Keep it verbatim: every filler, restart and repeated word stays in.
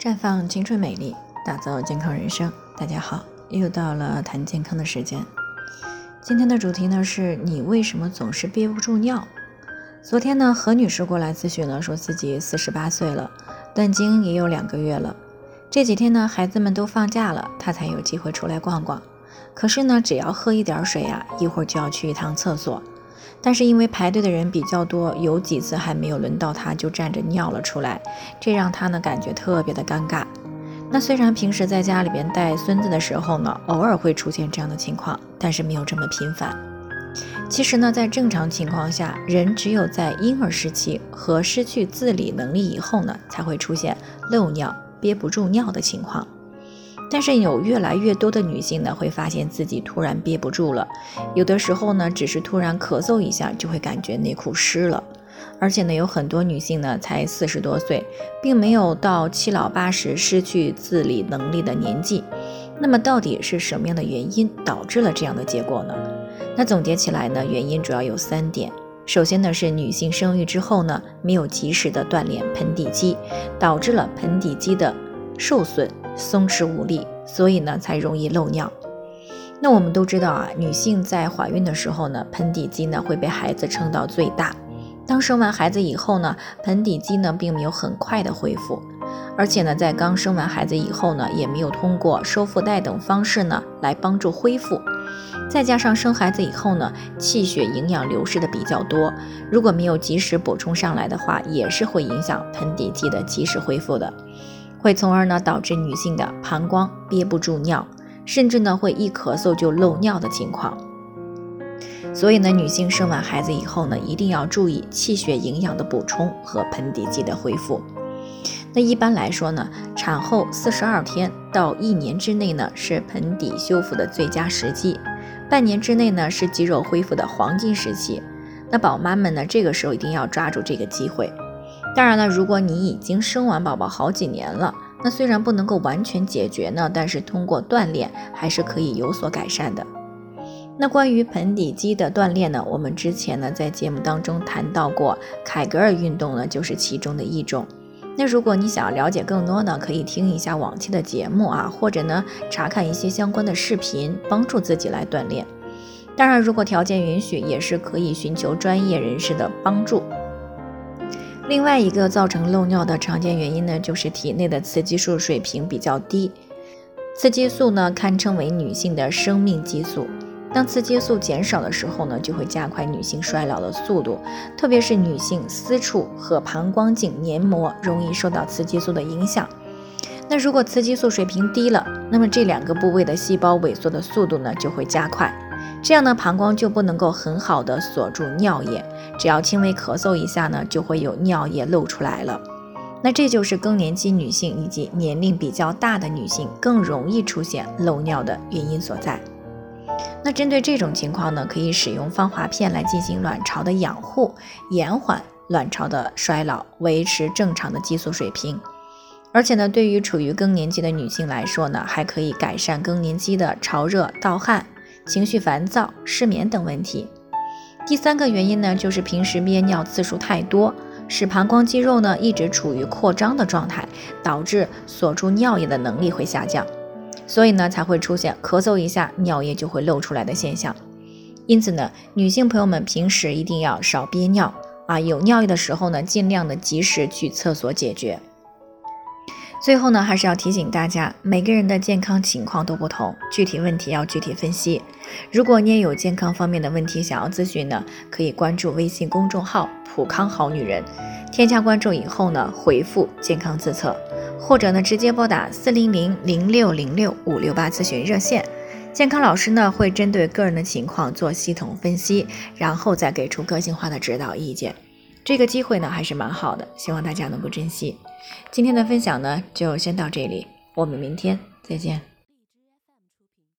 绽放青春美丽，打造健康人生。大家好，又到了谈健康的时间。今天的主题呢是你为什么总是憋不住尿。昨天呢何女士过来咨询了，说自己四十八岁了，断经也有两个月了。这几天呢孩子们都放假了，她才有机会出来逛逛。可是呢只要喝一点水啊，一会儿就要去一趟厕所。但是因为排队的人比较多，有几次还没有轮到她就站着尿了出来，这让她呢感觉特别的尴尬。那虽然平时在家里边带孙子的时候呢，偶尔会出现这样的情况，但是没有这么频繁。其实呢，在正常情况下，人只有在婴儿时期和失去自理能力以后呢，才会出现漏尿、憋不住尿的情况。但是有越来越多的女性呢，会发现自己突然憋不住了，有的时候呢，只是突然咳嗽一下，就会感觉内裤湿了。而且呢，有很多女性呢，才四十多岁，并没有到七老八十失去自理能力的年纪。那么到底是什么样的原因导致了这样的结果呢？那总结起来呢，原因主要有三点。首先呢，是女性生育之后呢，没有及时的锻炼盆底肌，导致了盆底肌的受损、松弛无力，所以呢，才容易漏尿。那我们都知道啊，女性在怀孕的时候呢，盆底肌呢会被孩子撑到最大。当生完孩子以后呢，盆底肌呢并没有很快的恢复，而且呢，在刚生完孩子以后呢，也没有通过收腹带等方式呢来帮助恢复。再加上生孩子以后呢，气血营养流失的比较多，如果没有及时补充上来的话，也是会影响盆底肌的及时恢复的，会从而呢导致女性的膀胱憋不住尿，甚至呢会一咳嗽就漏尿的情况。所以呢，女性生完孩子以后呢，一定要注意气血营养的补充和盆底肌的恢复。那一般来说呢，产后四十二天到一年之内呢，是盆底修复的最佳时机；半年之内呢，是肌肉恢复的黄金时期。那宝妈们呢，这个时候一定要抓住这个机会。当然了，如果你已经生完宝宝好几年了，那虽然不能够完全解决呢，但是通过锻炼还是可以有所改善的。那关于盆底肌的锻炼呢，我们之前呢在节目当中谈到过，凯格尔运动呢就是其中的一种。那如果你想要了解更多呢，可以听一下往期的节目啊，或者呢查看一些相关的视频，帮助自己来锻炼。当然，如果条件允许，也是可以寻求专业人士的帮助。另外一个造成漏尿的常见原因呢，就是体内的雌激素水平比较低。雌激素呢堪称为女性的生命激素。当雌激素减少的时候呢，就会加快女性衰老的速度，特别是女性私处和膀胱颈黏膜容易受到雌激素的影响。那如果雌激素水平低了，那么这两个部位的细胞萎缩的速度呢就会加快，这样呢膀胱就不能够很好的锁住尿液，只要轻微咳嗽一下呢，就会有尿液漏出来了。那这就是更年期女性以及年龄比较大的女性更容易出现漏尿的原因所在。那针对这种情况呢，可以使用芳华片来进行卵巢的养护，延缓卵巢的衰老，维持正常的激素水平。而且呢，对于处于更年期的女性来说呢，还可以改善更年期的潮热、盗汗、情绪烦躁、失眠等问题。第三个原因呢，就是平时憋尿次数太多，使膀胱肌肉呢一直处于扩张的状态，导致锁住尿液的能力会下降。所以呢，才会出现咳嗽一下尿液就会漏出来的现象。因此呢，女性朋友们平时一定要少憋尿啊，有尿液的时候呢，尽量的及时去厕所解决。最后呢，还是要提醒大家，每个人的健康情况都不同，具体问题要具体分析。如果你也有健康方面的问题想要咨询呢，可以关注微信公众号“普康好女人”，添加关注以后呢，回复“健康自测”。或者呢，直接拨打四零零零六零六五六八咨询热线，健康老师呢会针对个人的情况做系统分析，然后再给出个性化的指导意见。这个机会呢还是蛮好的，希望大家能够珍惜。今天的分享呢就先到这里，我们明天再见。